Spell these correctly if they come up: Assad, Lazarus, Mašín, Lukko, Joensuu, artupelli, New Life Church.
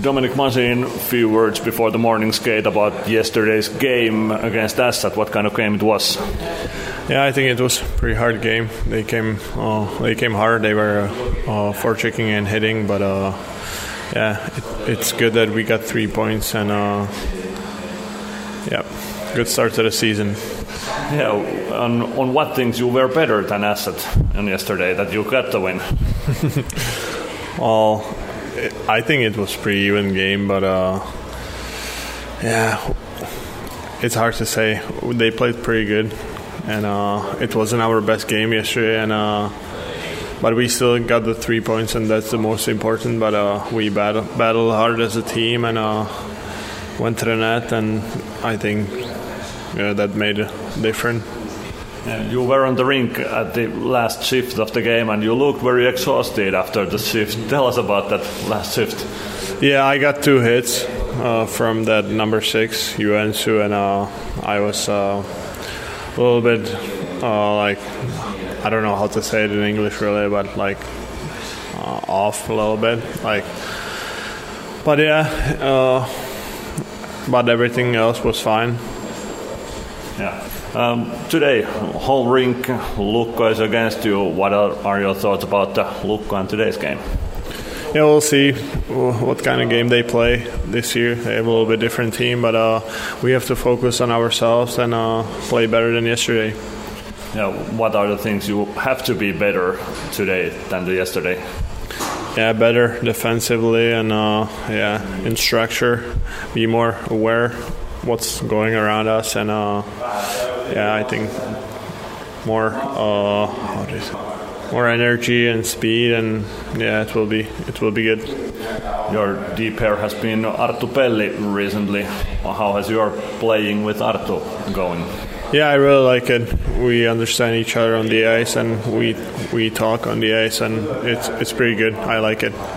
Dominic Mašín, few words before the morning skate about yesterday's game against Assad. What kind of game it was? Yeah, I think it was a pretty hard game. They came hard. They were forechecking and hitting, but it's good that we got 3 points and good start to the season. Yeah, on what things you were better than Assad on yesterday that you got the win? Well, I think it was a pretty even game, but it's hard to say. They played pretty good, and it wasn't our best game yesterday, and but we still got the 3 points, and that's the most important. But we battled hard as a team and went to the net, and I think that made a difference. You were on the rink at the last shift of the game, and you looked very exhausted after the shift. Tell us about that last shift. Yeah, I got 2 hits from that number 6, Joensuu, and I was a little bit I don't know how to say it in English really, but off a little bit. But everything else was fine. Yeah. Today, whole rink, Lukko is against you. What are your thoughts about Lukko and today's game? Yeah, we'll see what kind of game they play this year. They have a little bit different team, but we have to focus on ourselves and play better than yesterday. Yeah, what are the things you have to be better today than yesterday? Yeah, better defensively and in structure, be more aware what's going around us, and I think more more energy and speed, and it will be good. Your D pair has been Artupelli recently. How has your playing with Artu going? Yeah, I really like it. We understand each other on the ice, and we talk on the ice, and it's pretty good. I like it.